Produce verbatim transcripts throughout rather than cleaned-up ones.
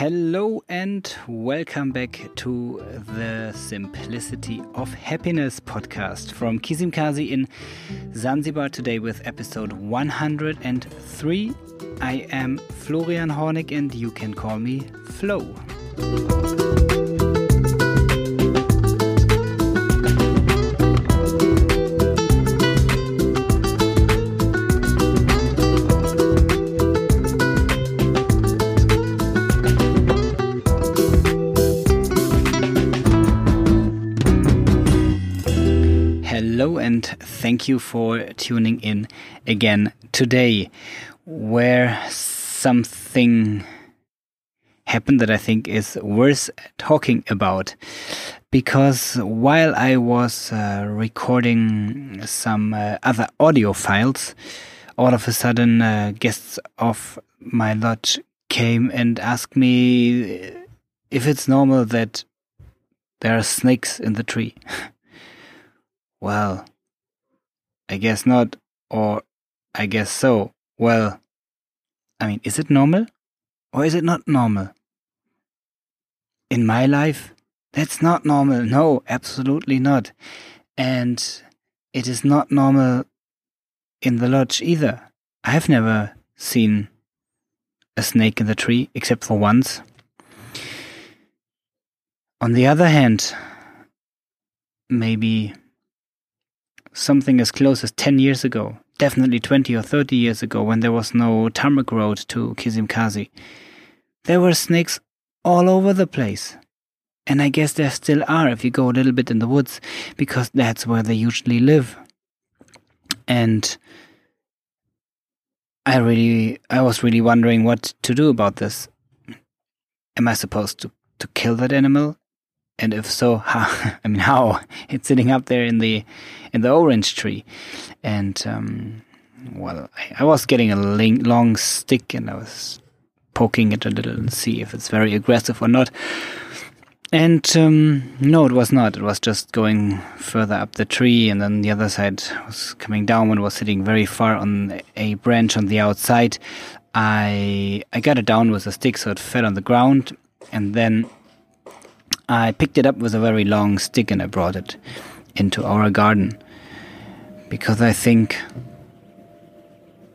Hello and welcome back to the Simplicity of Happiness podcast from Kizimkazi in Zanzibar, today with episode one hundred three. I am Florian Hornig and you can call me Flo. Hello and thank you for tuning in again today, where something happened that I think is worth talking about. Because while I was uh, recording some uh, other audio files, all of a sudden uh, guests of my lodge came and asked me if it's normal that there are snakes in the tree. Well, I guess not, or I guess so. Well, I mean, is it normal or is it not normal? In my life, that's not normal. No, absolutely not. And it is not normal in the lodge either. I have never seen a snake in the tree, except for once. On the other hand, maybe something as close as ten years ago, definitely twenty or thirty years ago, when there was no tarmac road to Kizimkazi, there were snakes all over the place. And I guess there still are if you go a little bit in the woods, because that's where they usually live. And I really, I was really wondering what to do about this. Am I supposed to, to kill that animal? And if so, how? I mean, how? It's sitting up there in the in the orange tree. And, um, well, I, I was getting a ling- long stick and I was poking it a little and see if it's very aggressive or not. And, um, no, it was not. It was just going further up the tree, and then the other side was coming down. One was sitting very far on a branch on the outside. I I got it down with a stick, so it fell on the ground, and then I picked it up with a very long stick and I brought it into our garden, because I think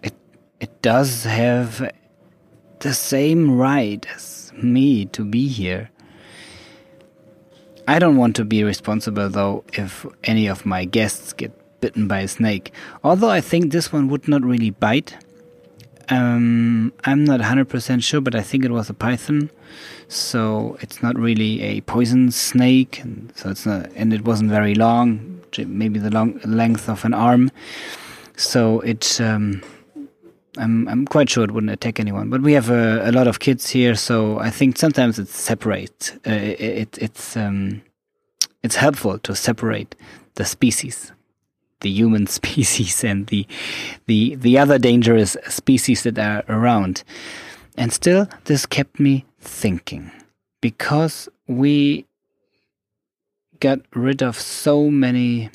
it it does have the same right as me to be here. I don't want to be responsible, though, if any of my guests get bitten by a snake, although I think this one would not really bite. Um, I'm not one hundred percent sure, but I think it was a python, so it's not really a poison snake, and so it's not, and it wasn't very long, maybe the long length of an arm. So it, um, I'm I'm quite sure it wouldn't attack anyone. But we have a, a lot of kids here, so I think sometimes it's separate. Uh, it it's um, it's helpful to separate the species. The human species and the the the other dangerous species that are around. And still, this kept me thinking, because we got rid of so many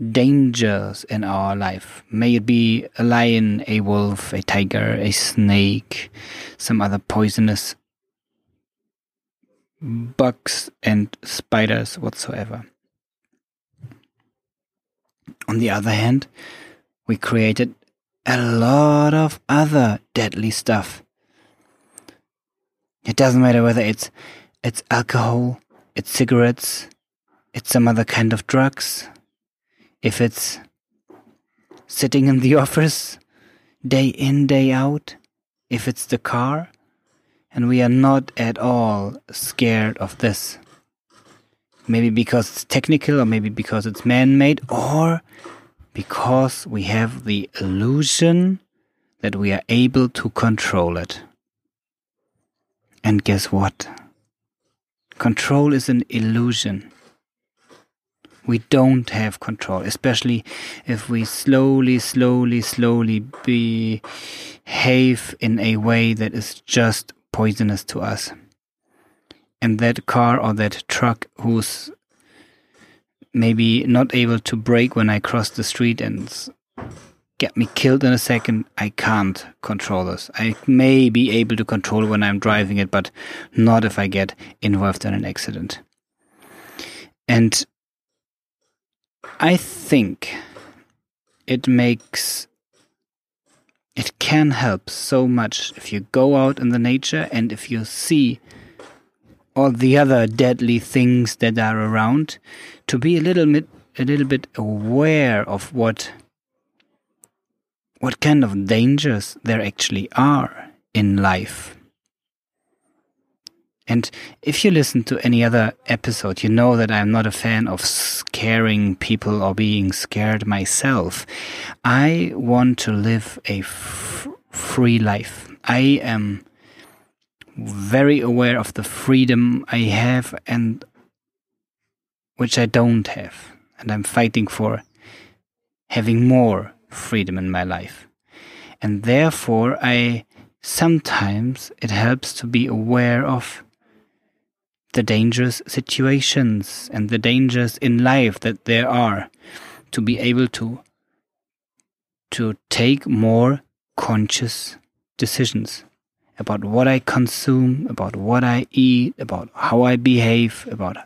dangers in our life. May it be a lion, a wolf, a tiger, a snake, some other poisonous bugs and spiders whatsoever. On the other hand, we created a lot of other deadly stuff. It doesn't matter whether it's it's alcohol, it's cigarettes, it's some other kind of drugs, if it's sitting in the office day in, day out, if it's the car, and we are not at all scared of this. Maybe because it's technical, or maybe because it's man-made, or because we have the illusion that we are able to control it. And guess what? Control is an illusion. We don't have control, especially if we slowly, slowly, slowly behave in a way that is just poisonous to us. And that car or that truck who's maybe not able to brake when I cross the street and get me killed in a second. I can't control this. I may be able to control when I'm driving it, but not if I get involved in an accident. And I think it makes, it can help so much if you go out in the nature and if you see all the other deadly things that are around, to be a little bit, a little bit aware of what what kind of dangers there actually are in life. And if you listen to any other episode, you know that I'm not a fan of scaring people or being scared myself. I want to live a f- free life. I am very aware of the freedom I have and which I don't have. And I'm fighting for having more freedom in my life, and therefore I sometimes it helps to be aware of the dangerous situations and the dangers in life that there are, to be able to to take more conscious decisions about what I consume, about what I eat, about how I behave, about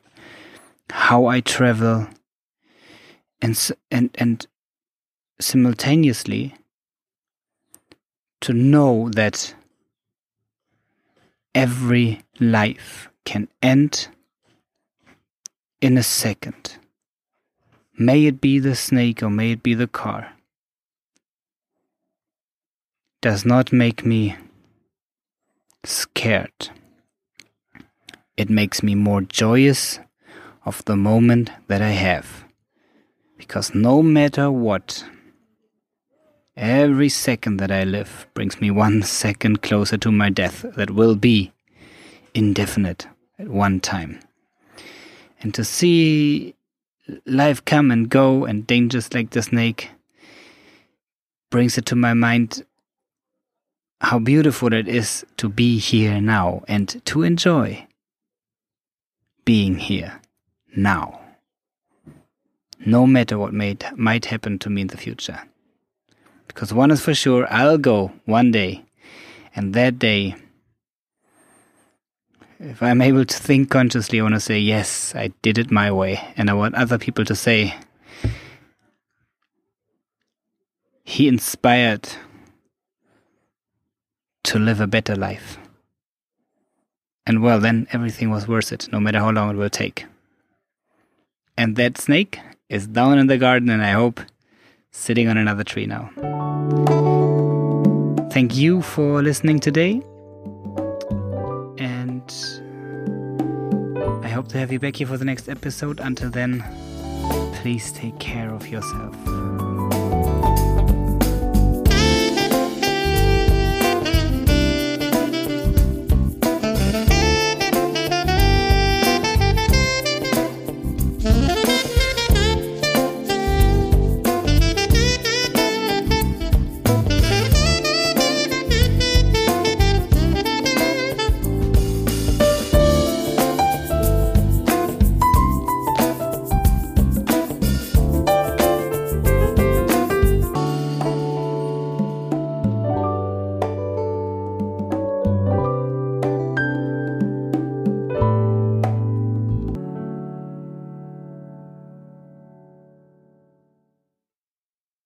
how I travel, and and and simultaneously to know that every life can end in a second. May it be the snake or may it be the car. Does not make me scared. It makes me more joyous of the moment that I have. Because no matter what, every second that I live brings me one second closer to my death that will be indefinite at one time. And to see life come and go and dangers like the snake brings it to my mind how beautiful it is to be here now and to enjoy being here now, no matter what may, might happen to me in the future. Because one is for sure, I'll go one day. And that day, if I'm able to think consciously, I want to say, yes, I did it my way. And I want other people to say, he inspired to live a better life. And well, then everything was worth it, no matter how long it will take. And that snake is down in the garden, and I hope sitting on another tree now. Thank you for listening today, and I hope to have you back here for the next episode. Until then, please take care of yourself.